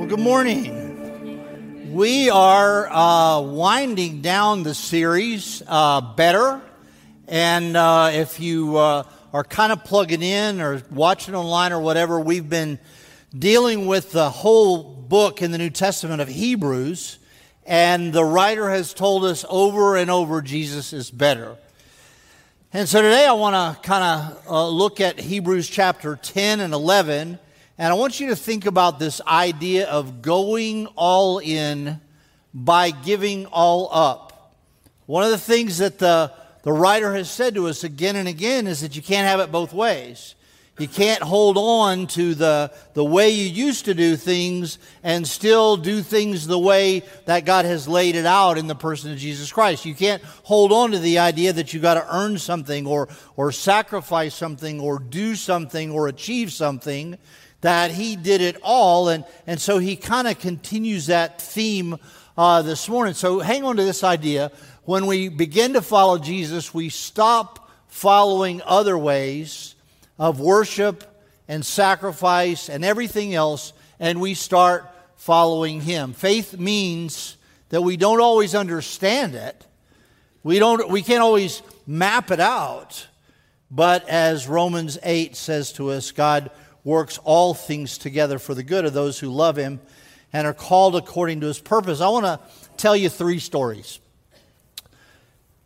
Well, good morning. We are winding down the series, Better. And if you are kind of plugging in or watching online or whatever, we've been dealing with the whole book in the New Testament of Hebrews. And the writer has told us over and over, Jesus is better. And so today I want to kind of look at Hebrews chapter 10 and 11. And I want you to think about this idea of going all in by giving all up. One of the things that the writer has said to us again and again is that you can't have it both ways. You can't hold on to the way you used to do things and still do things the way that God has laid it out in the person of Jesus Christ. You can't hold on to the idea that you got to earn something or sacrifice something or do something or achieve something. That he did it all, and so he kind of continues that theme this morning. So hang on to this idea. When we begin to follow Jesus, we stop following other ways of worship and sacrifice and everything else, and we start following him. Faith means that we don't always understand it. We can't always map it out. But as Romans 8 says to us, God works all things together for the good of those who love him and are called according to his purpose. I want to tell you three stories.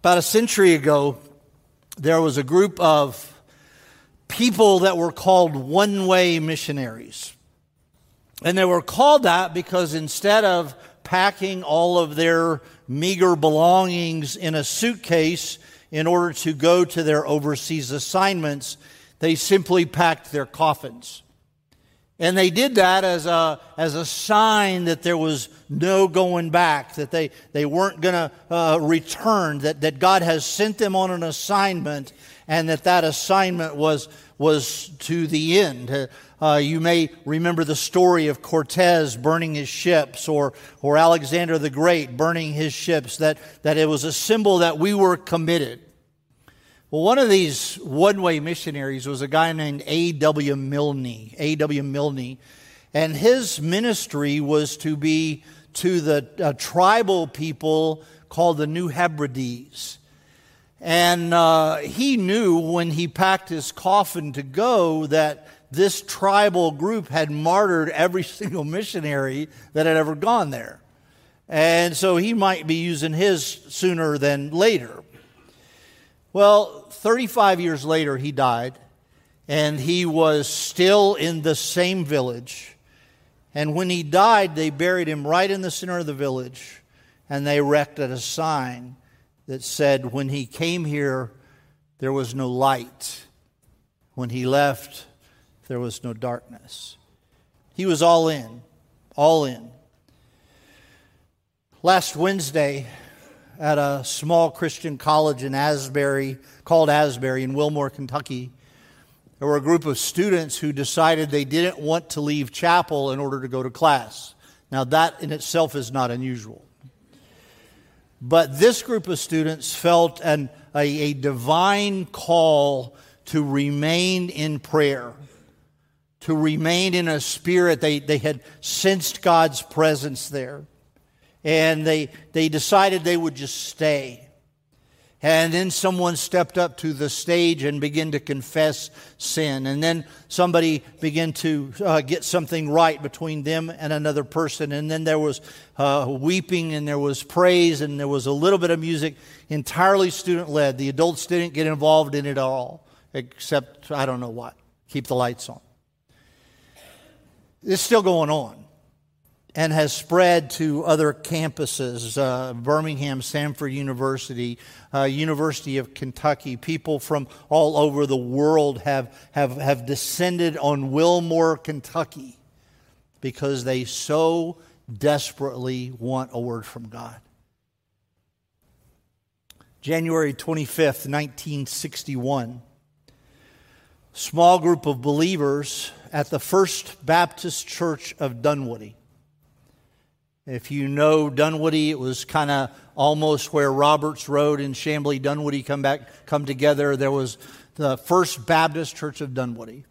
About a century ago, there was a group of people that were called one-way missionaries. And they were called that because instead of packing all of their meager belongings in a suitcase in order to go to their overseas assignments, they simply packed their coffins. And they did that as a sign that there was no going back, that they weren't going to return, that God has sent them on an assignment, and that assignment was to the end. You may remember the story of Cortez burning his ships or Alexander the Great burning his ships, that it was a symbol that we were committed. Well, one of these one-way missionaries was a guy named A.W. Milne. A.W. Milne. And his ministry was to be to the tribal people called the New Hebrides. And he knew when he packed his coffin to go that this tribal group had martyred every single missionary that had ever gone there. And so he might be using his sooner than later. Well, 35 years later, he died, and he was still in the same village. And when he died, they buried him right in the center of the village, and they erected a sign that said, when he came here, there was no light. When he left, there was no darkness. He was all in, all in. Last Wednesday, at a small Christian college in Asbury, called Asbury in Wilmore, Kentucky, there were a group of students who decided they didn't want to leave chapel in order to go to class. Now that in itself is not unusual. But this group of students felt a divine call to remain in prayer, to remain in a spirit. They had sensed God's presence there. And they decided they would just stay. And then someone stepped up to the stage and began to confess sin. And then somebody began to get something right between them and another person. And then there was weeping and there was praise and there was a little bit of music, entirely student-led. The adults didn't get involved in it all, except, I don't know what, keep the lights on. It's still going on. And has spread to other campuses, Birmingham, Samford University, University of Kentucky. People from all over the world have descended on Wilmore, Kentucky, because they so desperately want a word from God. January 25th, 1961, small group of believers at the First Baptist Church of Dunwoody. If you know Dunwoody, it was kind of almost where Roberts Road and Chamblee Dunwoody come together. There was the First Baptist Church of Dunwoody.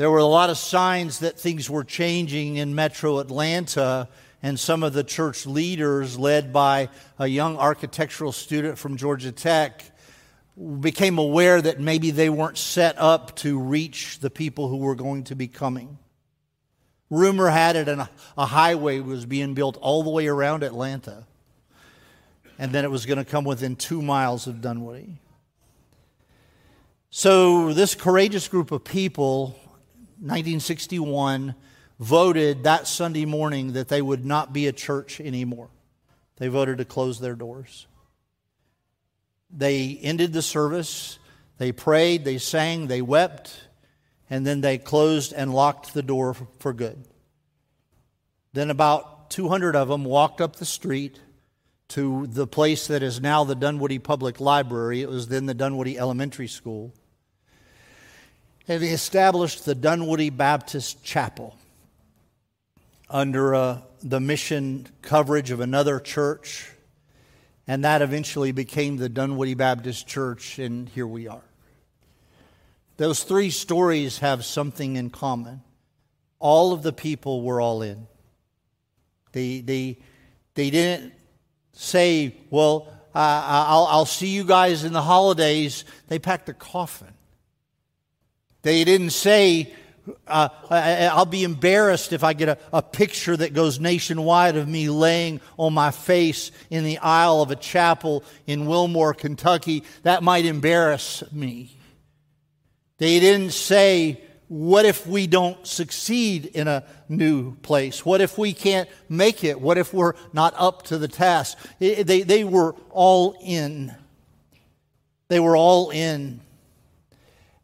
There were a lot of signs that things were changing in metro Atlanta, and some of the church leaders, led by a young architectural student from Georgia Tech, became aware that maybe they weren't set up to reach the people who were going to be coming. Rumor had it a highway was being built all the way around Atlanta, and then it was going to come within 2 miles of Dunwoody. So this courageous group of people, 1961, voted that Sunday morning that they would not be a church anymore. They voted to close their doors. They ended the service, they prayed, they sang, they wept, and then they closed and locked the door for good. Then about 200 of them walked up the street to the place that is now the Dunwoody Public Library. It was then the Dunwoody Elementary School. And they established the Dunwoody Baptist Chapel under the mission coverage of another church. And that eventually became the Dunwoody Baptist Church, and here we are. Those three stories have something in common. All of the people were all in. They didn't say, well, I'll see you guys in the holidays. They packed a coffin. They didn't say, I'll be embarrassed if I get a picture that goes nationwide of me laying on my face in the aisle of a chapel in Wilmore, Kentucky. That might embarrass me. They didn't say, what if we don't succeed in a new place? What if we can't make it? What if we're not up to the task? They were all in. They were all in.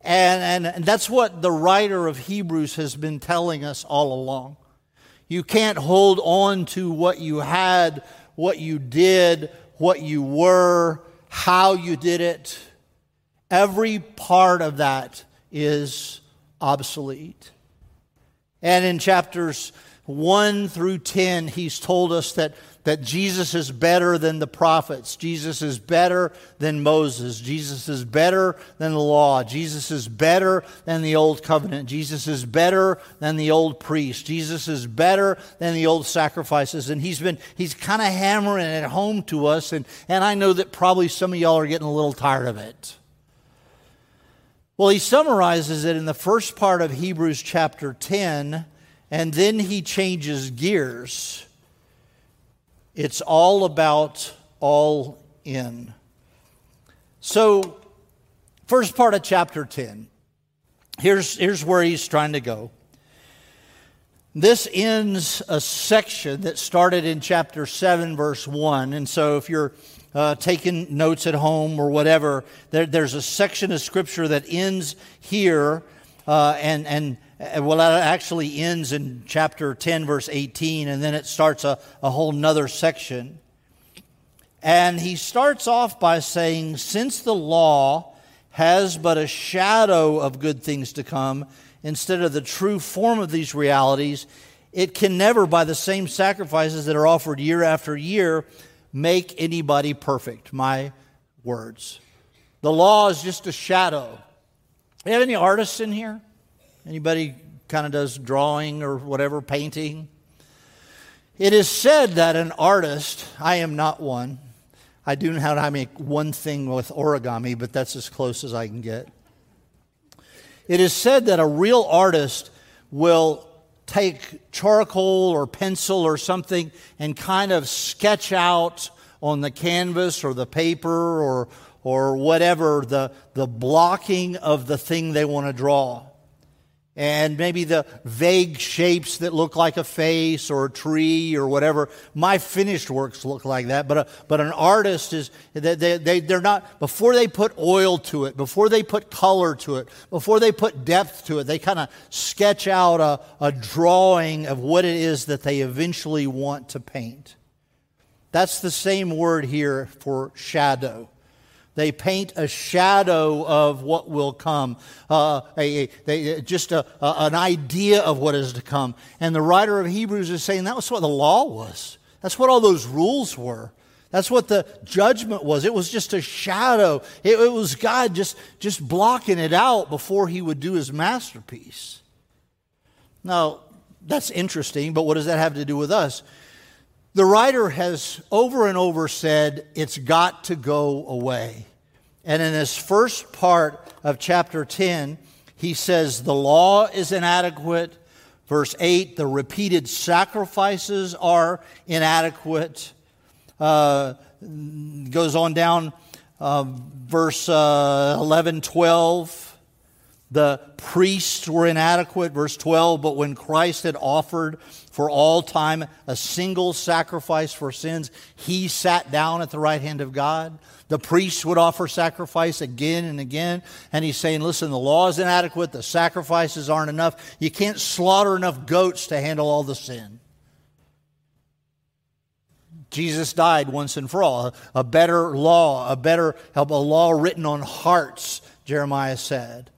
And that's what the writer of Hebrews has been telling us all along. You can't hold on to what you had, what you did, what you were, how you did it. Every part of that is obsolete. And in chapters 1 through 10, he's told us that Jesus is better than the prophets. Jesus is better than Moses. Jesus is better than the law. Jesus is better than the old covenant. Jesus is better than the old priest. Jesus is better than the old sacrifices. And he's kind of hammering it home to us. And I know that probably some of y'all are getting a little tired of it. Well, he summarizes it in the first part of Hebrews chapter 10, and then he changes gears. It's all about all in. So, first part of chapter 10. Here's where he's trying to go. This ends a section that started in chapter 7, verse 1. And so if you're taking notes at home or whatever, there's a section of Scripture that ends here it actually ends in chapter 10, verse 18, and then it starts a whole nother section. And he starts off by saying, since the law has but a shadow of good things to come, instead of the true form of these realities, it can never, by the same sacrifices that are offered year after year, make anybody perfect. My words. The law is just a shadow. Do you have any artists in here? Anybody kind of does drawing or whatever, painting? It is said that an artist, I am not one. I do know how to make one thing with origami, but that's as close as I can get. It is said that a real artist will take charcoal or pencil or something and kind of sketch out on the canvas or the paper or whatever the blocking of the thing they want to draw. And maybe the vague shapes that look like a face or a tree or whatever. My finished works look like that, but an artist is they're not, before they put oil to it, before they put color to it, before they put depth to it, they kind of sketch out a drawing of what it is that they eventually want to paint. That's the same word here for shadow. They paint a shadow of what will come, an idea of what is to come. And the writer of Hebrews is saying that was what the law was. That's what all those rules were. That's what the judgment was. It was just a shadow. It was God just blocking it out before he would do his masterpiece. Now, that's interesting, but what does that have to do with us? The writer has over and over said, it's got to go away. And in this first part of chapter 10, he says the law is inadequate. Verse 8, the repeated sacrifices are inadequate. Goes on down, verse 11, 12, the priests were inadequate. Verse 12, but when Christ had offered for all time a single sacrifice for sins, he sat down at the right hand of God. The priests would offer sacrifice again and again. And he's saying, listen, the law is inadequate. The sacrifices aren't enough. You can't slaughter enough goats to handle all the sin. Jesus died once and for all. A better law, a law written on hearts, Jeremiah said.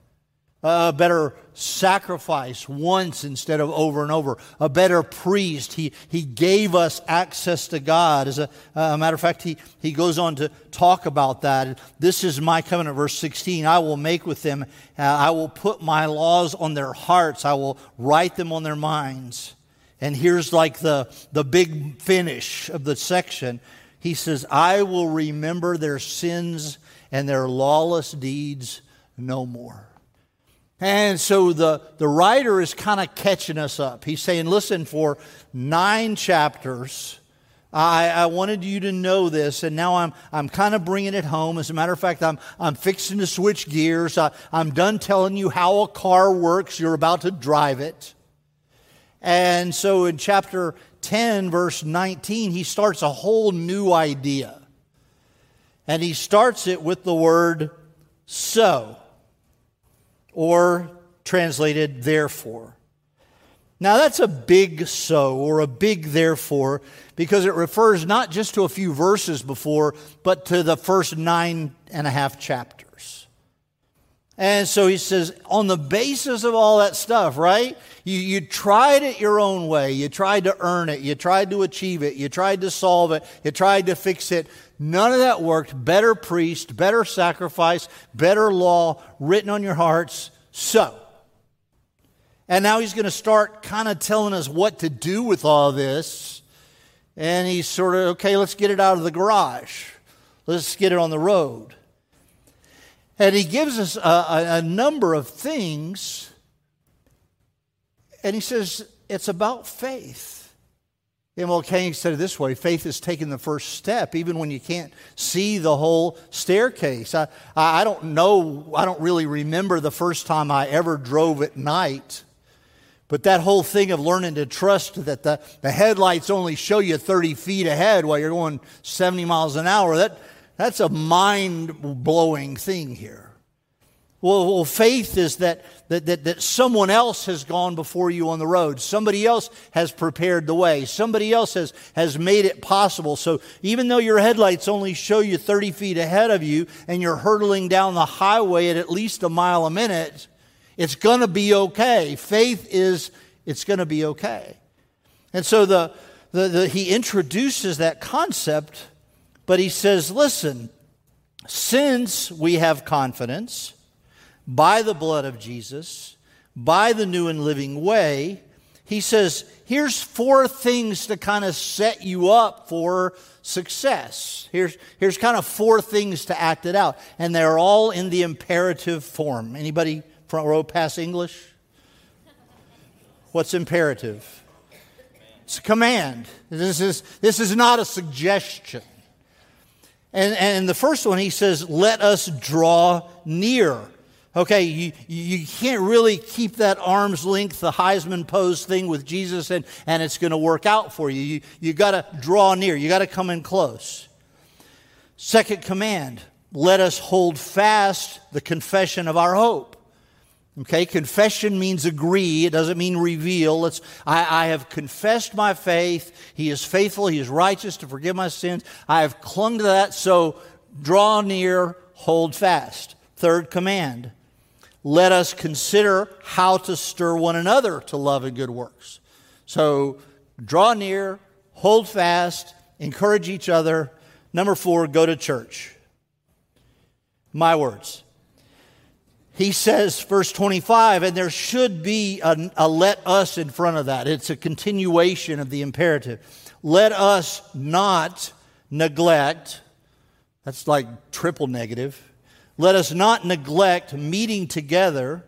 A better sacrifice once instead of over and over. A better priest. He gave us access to God. As a matter of fact, he goes on to talk about that. This is my covenant, verse 16. I will make with them. I will put my laws on their hearts. I will write them on their minds. And here's like the big finish of the section. He says, I will remember their sins and their lawless deeds no more. And so the writer is kind of catching us up. He's saying, listen, for 9 chapters, I wanted you to know this, and now I'm kind of bringing it home. As a matter of fact, I'm fixing to switch gears. I'm done telling you how a car works. You're about to drive it. And so in chapter 10, verse 19, he starts a whole new idea. And he starts it with the word so, or translated, therefore. Now that's a big so, or a big therefore, because it refers not just to a few verses before, but to the first 9.5 chapters. And so he says, on the basis of all that stuff, right? You tried it your own way. You tried to earn it. You tried to achieve it. You tried to solve it. You tried to fix it. None of that worked. Better priest, better sacrifice, better law written on your hearts. So, and now he's going to start kind of telling us what to do with all this. And he's sort of, okay, let's get it out of the garage. Let's get it on the road. And he gives us a number of things. And he says, it's about faith. M.L. King said it this way, faith is taking the first step, even when you can't see the whole staircase. I don't know, I don't really remember the first time I ever drove at night. But that whole thing of learning to trust that the headlights only show you 30 feet ahead while you're going 70 miles an hour, that's a mind-blowing thing here. Well, faith is that someone else has gone before you on the road. Somebody else has prepared the way. Somebody else has made it possible. So even though your headlights only show you 30 feet ahead of you and you're hurtling down the highway at least a mile a minute, it's going to be okay. Faith is, it's going to be okay. And so he introduces that concept, but he says, listen, since we have confidence by the blood of Jesus, by the new and living way, he says, here's 4 things to kind of set you up for success. Here's kind of 4 things to act it out. And they're all in the imperative form. Anybody front row pass English? What's imperative? It's a command. This is not a suggestion. And the first one, he says, let us draw near. Okay, you can't really keep that arm's length, the Heisman pose thing with Jesus, and it's going to work out for you. You got to draw near. You got to come in close. Second command, let us hold fast the confession of our hope. Okay, confession means agree. It doesn't mean reveal. I have confessed my faith. He is faithful. He is righteous to forgive my sins. I have clung to that, so draw near, hold fast. Third command, let us consider how to stir one another to love and good works. So draw near, hold fast, encourage each other. Number 4, go to church. My words. He says, verse 25, and there should be a let us in front of that. It's a continuation of the imperative. Let us not neglect, that's like triple negative. Let us not neglect meeting together,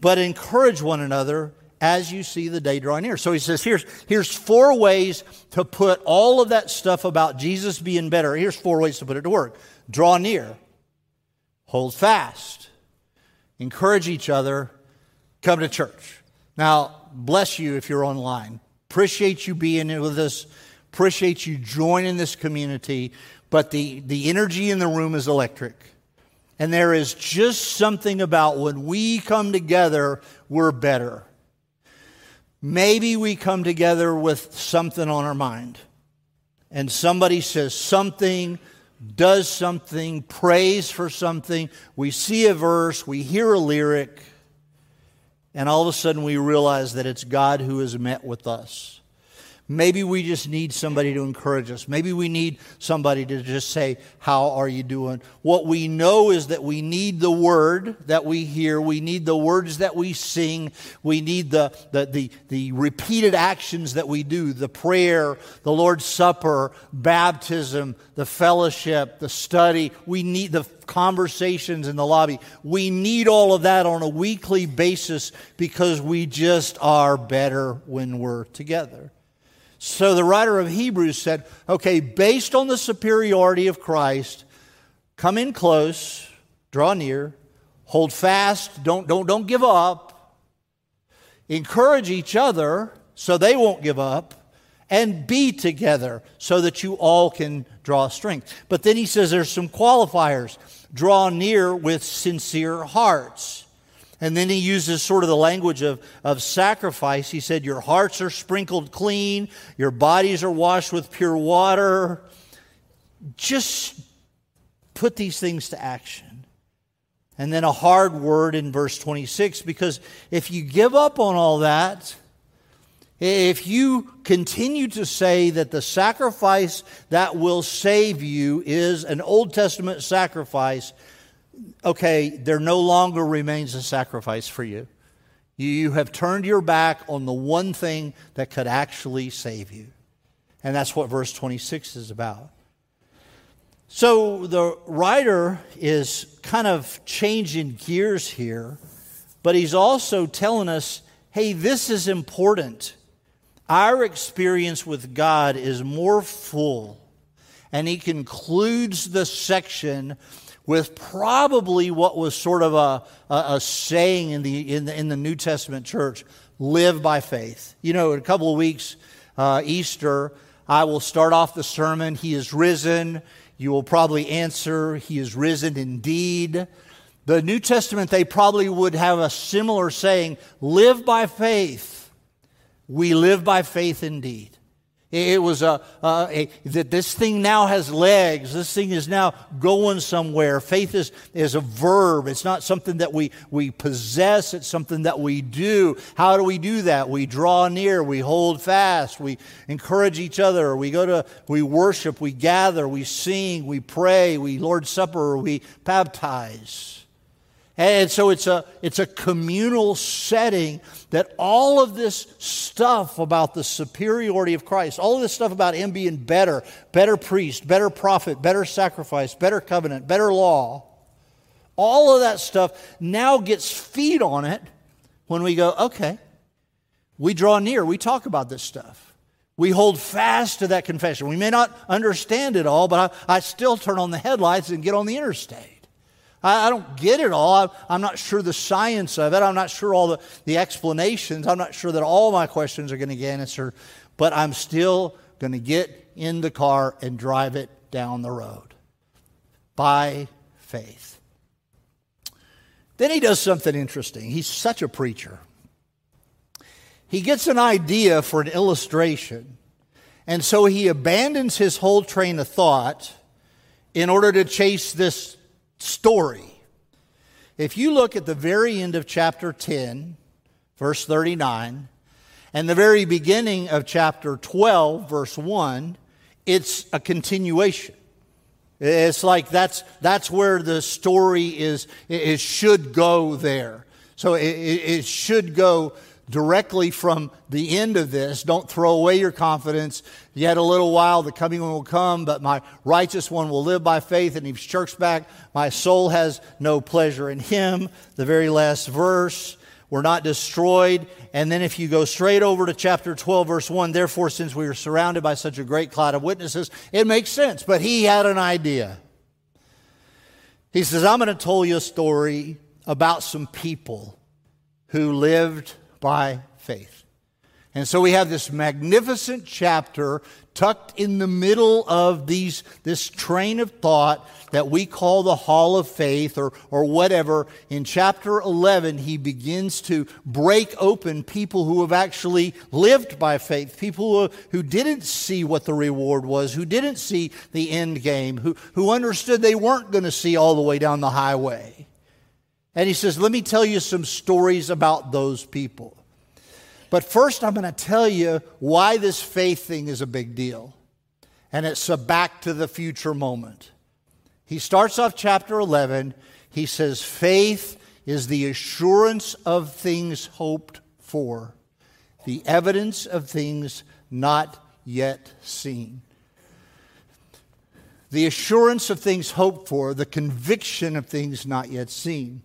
but encourage one another as you see the day draw near. So he says, here's four ways to put all of that stuff about Jesus being better. Here's four ways to put it to work. Draw near. Hold fast. Encourage each other. Come to church. Now, bless you if you're online. Appreciate you being with us. Appreciate you joining this community. But the energy in the room is electric. And there is just something about when we come together, we're better. Maybe we come together with something on our mind. And somebody says something, does something, prays for something. We see a verse, we hear a lyric, and all of a sudden we realize that it's God who has met with us. Maybe we just need somebody to encourage us. Maybe we need somebody to just say, how are you doing? What we know is that we need the word that we hear. We need the words that we sing. We need the repeated actions that we do, the prayer, the Lord's Supper, baptism, the fellowship, the study. We need the conversations in the lobby. We need all of that on a weekly basis because we just are better when we're together. So the writer of Hebrews said, okay, based on the superiority of Christ, come in close, draw near, hold fast, don't give up, encourage each other so they won't give up, and be together so that you all can draw strength. But then he says there's some qualifiers. Draw near with sincere hearts. And then he uses sort of the language of sacrifice. He said, your hearts are sprinkled clean. Your bodies are washed with pure water. Just put these things to action. And then a hard word in verse 26, because if you give up on all that, if you continue to say that the sacrifice that will save you is an Old Testament sacrifice, okay, there no longer remains a sacrifice for you. You have turned your back on the one thing that could actually save you. And that's what verse 26 is about. So the writer is kind of changing gears here, but he's also telling us, hey, this is important. Our experience with God is more full. And he concludes the section with probably what was sort of a saying in the New Testament church, live by faith. You know, in a couple of weeks, Easter, I will start off the sermon, He is risen. You will probably answer, He is risen indeed. The New Testament, they probably would have a similar saying, live by faith. We live by faith indeed. It was that this thing now has legs. This thing is now going somewhere. Faith is a verb. It's not something that we possess. It's something that we do. How do we do that? We draw near. We hold fast. We encourage each other. We worship. We gather. We sing. We pray. We Lord's Supper. We baptize. And so it's a communal setting that all of this stuff about the superiority of Christ, all of this stuff about Him being better, better priest, better prophet, better sacrifice, better covenant, better law, all of that stuff now gets feed on it when we go, okay, we draw near, we talk about this stuff. We hold fast to that confession. We may not understand it all, but I still turn on the headlights and get on the interstate. I don't get it all. I'm not sure the science of it. I'm not sure all the explanations. I'm not sure that all my questions are going to get answered, but I'm still going to get in the car and drive it down the road by faith. Then he does something interesting. He's such a preacher. He gets an idea for an illustration, and so he abandons his whole train of thought in order to chase this story. If you look at the very end of chapter 10, verse 39, and the very beginning of chapter 12, verse 1, it's a continuation. It's like that's where the story is. It should go there. So it should go directly from the end of this. Don't throw away your confidence. Yet a little while, the coming one will come, but my righteous one will live by faith. And he shirks back, my soul has no pleasure in him. The very last verse, we're not destroyed. And then if you go straight over to chapter 12, verse 1, therefore, since we are surrounded by such a great cloud of witnesses, it makes sense. But he had an idea. He says, I'm going to tell you a story about some people who lived by faith. And so we have this magnificent chapter tucked in the middle of this train of thought that we call the Hall of Faith or whatever. In chapter 11, he begins to break open people who have actually lived by faith, people who didn't see what the reward was, who didn't see the end game, who understood they weren't going to see all the way down the highway. And he says, let me tell you some stories about those people. But first, I'm going to tell you why this faith thing is a big deal. And it's a back to the future moment. He starts off chapter 11. He says, faith is the assurance of things hoped for, the evidence of things not yet seen. The assurance of things hoped for, the conviction of things not yet seen.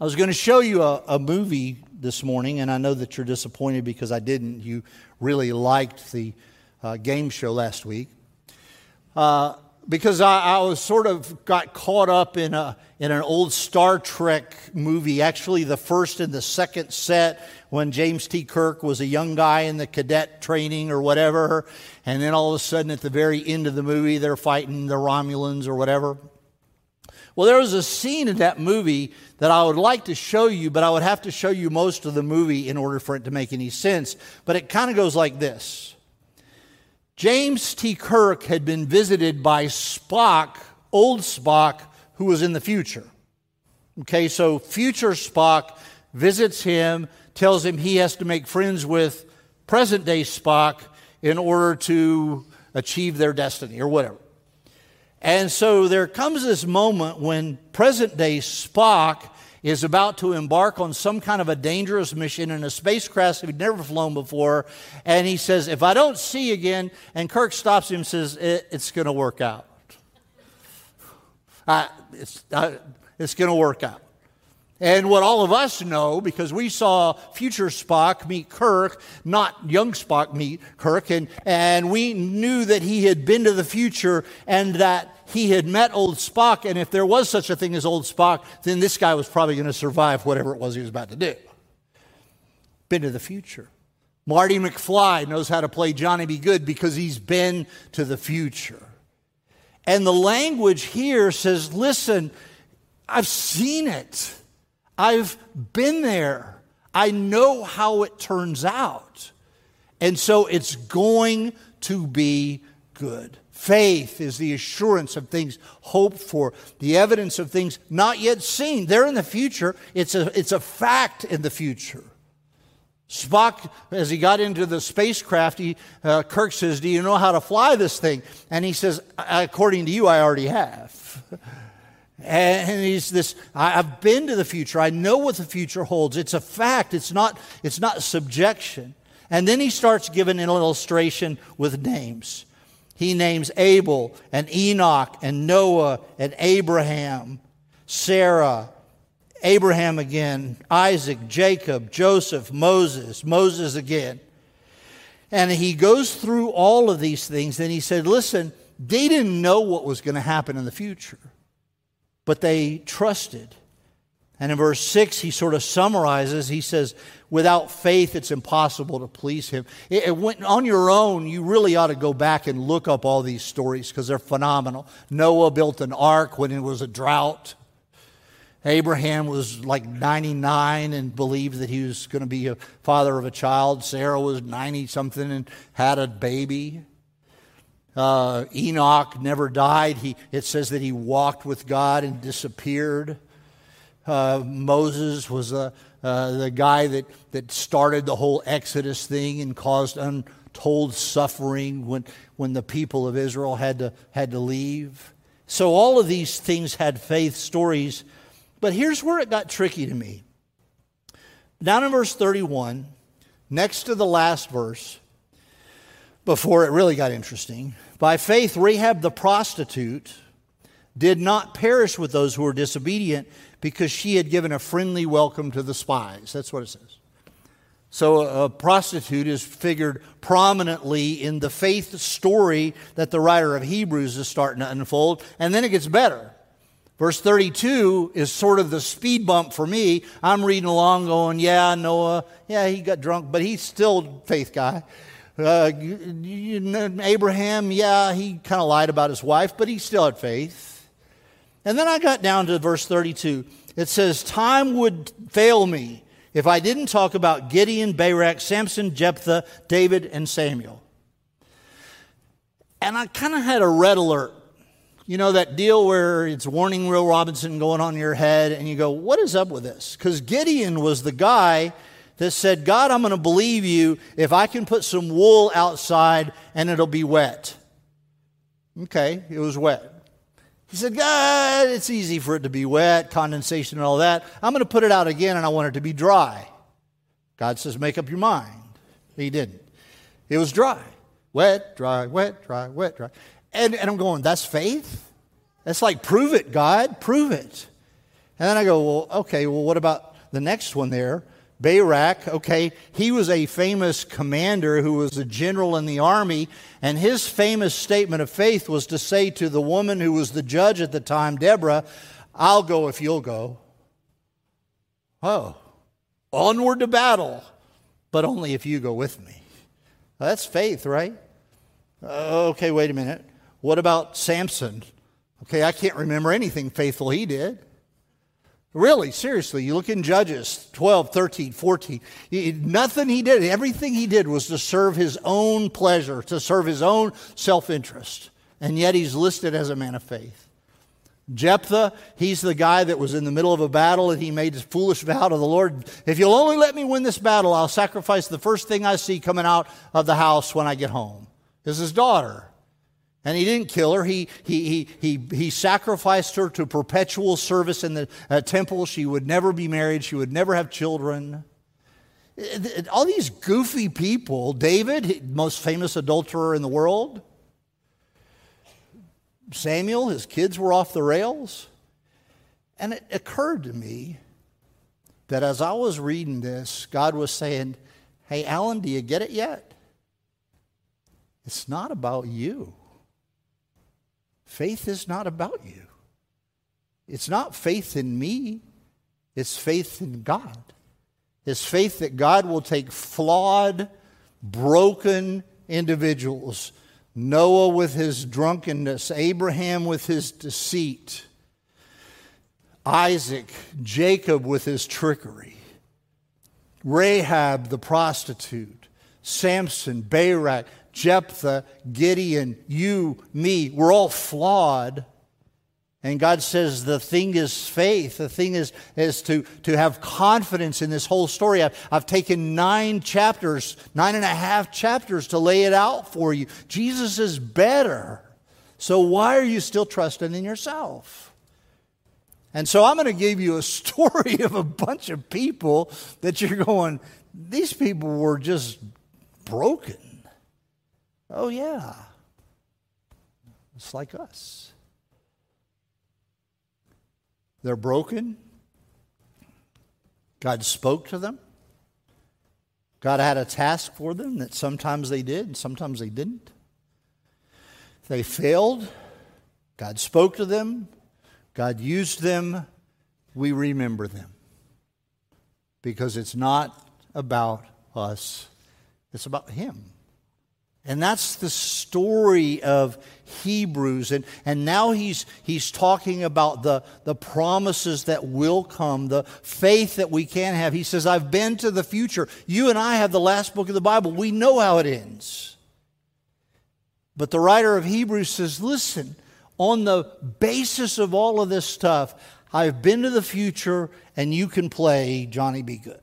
I was going to show you a movie this morning, and I know that you're disappointed because I didn't. You really liked the game show last week. Because I was sort of got caught up in an old Star Trek movie, actually the first and the second set, when James T. Kirk was a young guy in the cadet training or whatever, and then all of a sudden at the very end of the movie they're fighting the Romulans or whatever. Well, there was a scene in that movie that I would like to show you, but I would have to show you most of the movie in order for it to make any sense. But it kind of goes like this. James T. Kirk had been visited by Spock, old Spock, who was in the future. Okay, so future Spock visits him, tells him he has to make friends with present-day Spock in order to achieve their destiny or whatever. And so there comes this moment when present-day Spock is about to embark on some kind of a dangerous mission in a spacecraft he'd never flown before. And he says, if I don't see you again, and Kirk stops him and says, it's going to work out. It's going to work out. And what all of us know, because we saw future Spock meet Kirk, not young Spock meet Kirk, and we knew that he had been to the future and that he had met old Spock, and if there was such a thing as old Spock, then this guy was probably going to survive whatever it was he was about to do. Been to the future. Marty McFly knows how to play Johnny B. Good because he's been to the future. And the language here says, listen, I've seen it. I've been there. I know how it turns out. And so it's going to be good. Faith is the assurance of things hoped for, the evidence of things not yet seen. They're in the future. It's a fact in the future. Spock, as he got into the spacecraft, Kirk says, do you know how to fly this thing? And he says, according to you, I already have. And he's this, I've been to the future. I know what the future holds. It's a fact. It's not subjection. And then he starts giving an illustration with names. He names Abel and Enoch and Noah and Abraham, Sarah, Abraham again, Isaac, Jacob, Joseph, Moses again. And he goes through all of these things. And he said, listen, they didn't know what was going to happen in the future, but they trusted. And in verse 6, he sort of summarizes. He says, without faith, it's impossible to please him. On your own, you really ought to go back and look up all these stories because they're phenomenal. Noah built an ark when it was a drought. Abraham was like 99 and believed that he was going to be a father of a child. Sarah was 90-something and had a baby. Enoch never died. It says that he walked with God and disappeared. Moses was a the guy that started the whole Exodus thing and caused untold suffering when the people of Israel had to leave. So all of these things had faith stories. But here's where it got tricky to me. Down in verse 31, next to the last verse, before it really got interesting, by faith Rahab the prostitute did not perish with those who were disobedient because she had given a friendly welcome to the spies. That's what it says. So a prostitute is figured prominently in the faith story that the writer of Hebrews is starting to unfold, and then it gets better. Verse 32 is sort of the speed bump for me. I'm reading along going, yeah, Noah, yeah, he got drunk, but he's still a faith guy. Abraham, yeah, he kind of lied about his wife, but he still had faith. And then I got down to verse 32. It says, time would fail me if I didn't talk about Gideon, Barak, Samson, Jephthah, David, and Samuel. And I kind of had a red alert. You know, that deal where it's Warning Will Robinson going on in your head and you go, what is up with this? Because Gideon was the guy that said, God, I'm going to believe you if I can put some wool outside and it'll be wet. Okay, it was wet. He said, God, it's easy for it to be wet, condensation and all that. I'm going to put it out again and I want it to be dry. God says, make up your mind. He didn't. It was dry. Wet, dry, wet, dry, wet, dry. And I'm going, that's faith? That's like, prove it, God, prove it. And then I go, well, what about the next one there? Barak, okay, he was a famous commander who was a general in the army, and his famous statement of faith was to say to the woman who was the judge at the time, Deborah, I'll go if you'll go. Oh, onward to battle, but only if you go with me. Well, that's faith, right? Okay, wait a minute. What about Samson? Okay, I can't remember anything faithful he did. Really, seriously, you look in Judges 12, 13, 14. Nothing he did, everything he did was to serve his own pleasure, to serve his own self-interest. And yet he's listed as a man of faith. Jephthah, he's the guy that was in the middle of a battle and he made his foolish vow to the Lord. If you'll only let me win this battle, I'll sacrifice the first thing I see coming out of the house when I get home. Is his daughter. And he didn't kill her. He sacrificed her to perpetual service in the temple. She would never be married. She would never have children. All these goofy people. David, most famous adulterer in the world. Samuel, his kids were off the rails. And it occurred to me that as I was reading this, God was saying, hey, Alan, do you get it yet? It's not about you. Faith is not about you. It's not faith in me. It's faith in God. It's faith that God will take flawed, broken individuals. Noah with his drunkenness. Abraham with his deceit. Isaac, Jacob with his trickery. Rahab the prostitute. Samson, Barak, Jephthah, Gideon, you, me, we're all flawed. And God says the thing is faith. The thing is to have confidence in this whole story. I've taken 9.5 chapters to lay it out for you. Jesus is better. So why are you still trusting in yourself? And so I'm going to give you a story of a bunch of people that you're going, these people were just broken. Oh, yeah. It's like us. They're broken. God spoke to them. God had a task for them that sometimes they did and sometimes they didn't. They failed. God spoke to them. God used them. We remember them. Because it's not about us. It's about Him. And that's the story of Hebrews. And now he's talking about the promises that will come, the faith that we can have. He says, I've been to the future. You and I have the last book of the Bible. We know how it ends. But the writer of Hebrews says, listen, on the basis of all of this stuff, I've been to the future, and you can play Johnny Be Good.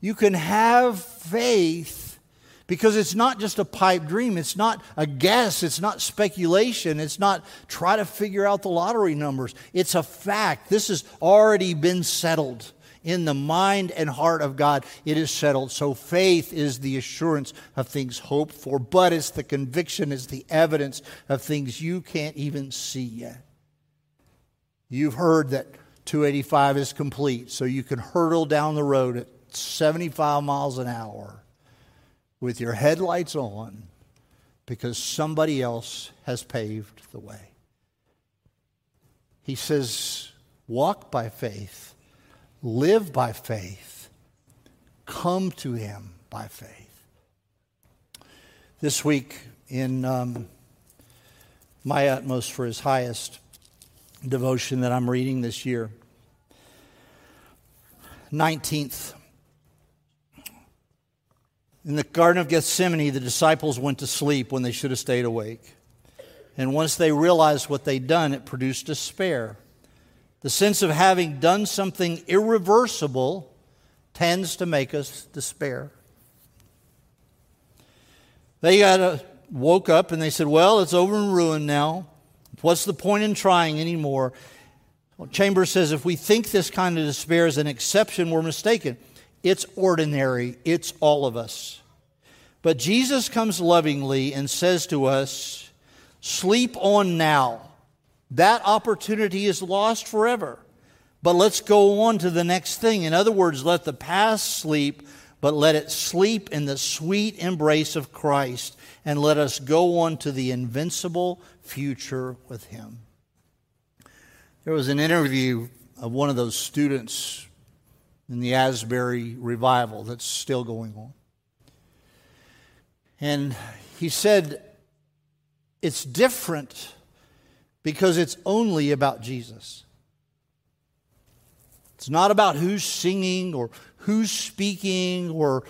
You can have faith because it's not just a pipe dream. It's not a guess. It's not speculation. It's not try to figure out the lottery numbers. It's a fact. This has already been settled in the mind and heart of God. It is settled. So faith is the assurance of things hoped for, but it's the conviction, it's the evidence of things you can't even see yet. You've heard that 285 is complete, so you can hurtle down the road at 75 miles an hour with your headlights on because somebody else has paved the way. He says, walk by faith, live by faith, come to Him by faith. This week in My Utmost for His Highest devotion that I'm reading this year, 19th. In the Garden of Gethsemane, the disciples went to sleep when they should have stayed awake. And once they realized what they'd done, it produced despair. The sense of having done something irreversible tends to make us despair. They woke up and they said, well, it's over and ruined now. What's the point in trying anymore? Well, Chambers says, if we think this kind of despair is an exception, we're mistaken. It's ordinary. It's all of us. But Jesus comes lovingly and says to us, sleep on now. That opportunity is lost forever. But let's go on to the next thing. In other words, let the past sleep, but let it sleep in the sweet embrace of Christ, and let us go on to the invincible future with Him. There was an interview of one of those students in the Asbury revival that's still going on. And he said, it's different because it's only about Jesus. It's not about who's singing or who's speaking or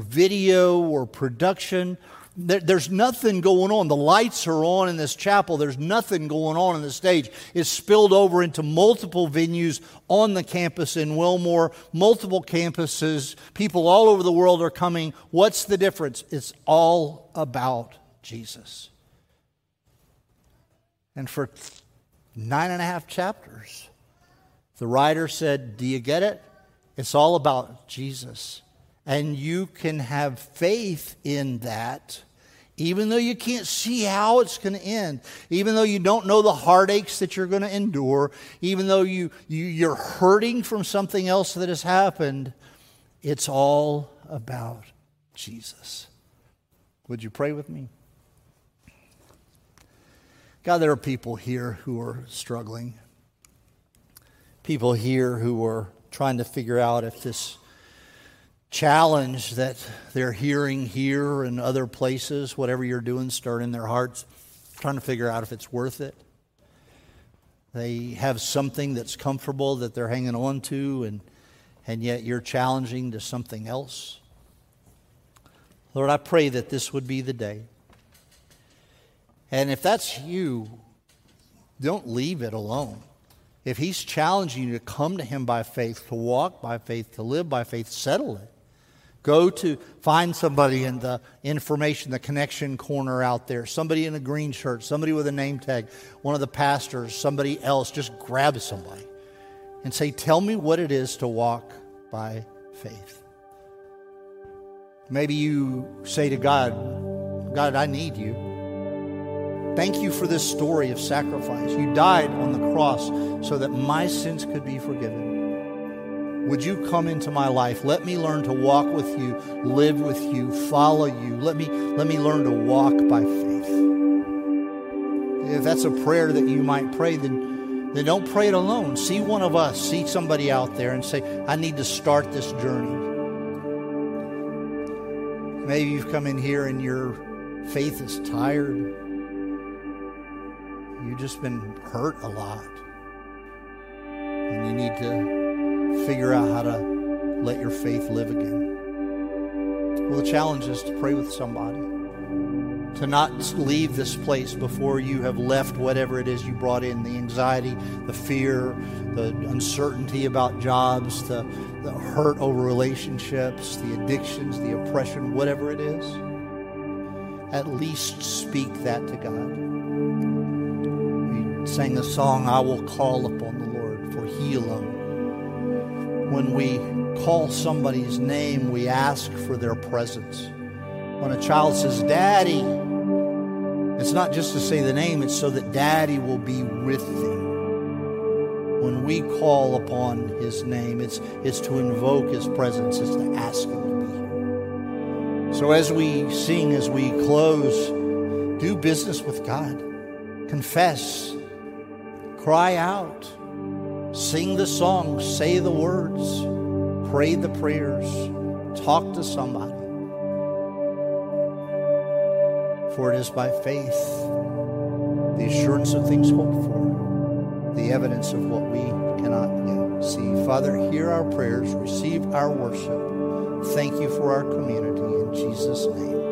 video or production. There's nothing going on. The lights are on in this chapel. There's nothing going on the stage. It's spilled over into multiple venues on the campus in Wilmore, multiple campuses. People all over the world are coming. What's the difference? It's all about Jesus. And for 9.5 chapters, the writer said, do you get it? It's all about Jesus. And you can have faith in that. Even though you can't see how it's going to end, even though you don't know the heartaches that you're going to endure, even though you're hurting from something else that has happened, it's all about Jesus. Would you pray with me? God, there are people here who are struggling. People here who are trying to figure out if this challenge that they're hearing here and other places, whatever you're doing, stirring in their hearts, trying to figure out if it's worth it. They have something that's comfortable that they're hanging on to, and yet you're challenging to something else. Lord, I pray that this would be the day. And if that's you, don't leave it alone. If He's challenging you to come to Him by faith, to walk by faith, to live by faith, settle it. Go to find somebody in the information, the connection corner out there, somebody in a green shirt, somebody with a name tag, one of the pastors, somebody else. Just grab somebody and say, tell me what it is to walk by faith. Maybe you say to God, God, I need you. Thank you for this story of sacrifice. You died on the cross so that my sins could be forgiven. Would you come into my life? Let me learn to walk with you, live with you, follow you. Let me learn to walk by faith. If that's a prayer that you might pray, then don't pray it alone. See one of us, see somebody out there and say, I need to start this journey. Maybe you've come in here and your faith is tired. You've just been hurt a lot. And you need to figure out how to let your faith live again. Well, the challenge is to pray with somebody. to not leave this place before you have left whatever it is you brought in, the anxiety, the fear, the uncertainty about jobs, the hurt over relationships, the addictions, the oppression, whatever it is. At least speak that to God. We sang the song, I will call upon the Lord, for he alone. When we call somebody's name, we ask for their presence. When a child says, Daddy, it's not just to say the name, it's so that Daddy will be with them. When we call upon his name, it's to invoke his presence, it's to ask him to be here. So as we sing, as we close, do business with God. Confess. Cry out. Sing the song. Say the words. Pray the prayers. Talk to somebody. For it is by faith, the assurance of things hoped for, the evidence of what we cannot yet see. Father, hear our prayers, receive our worship. Thank you for our community. In Jesus' name.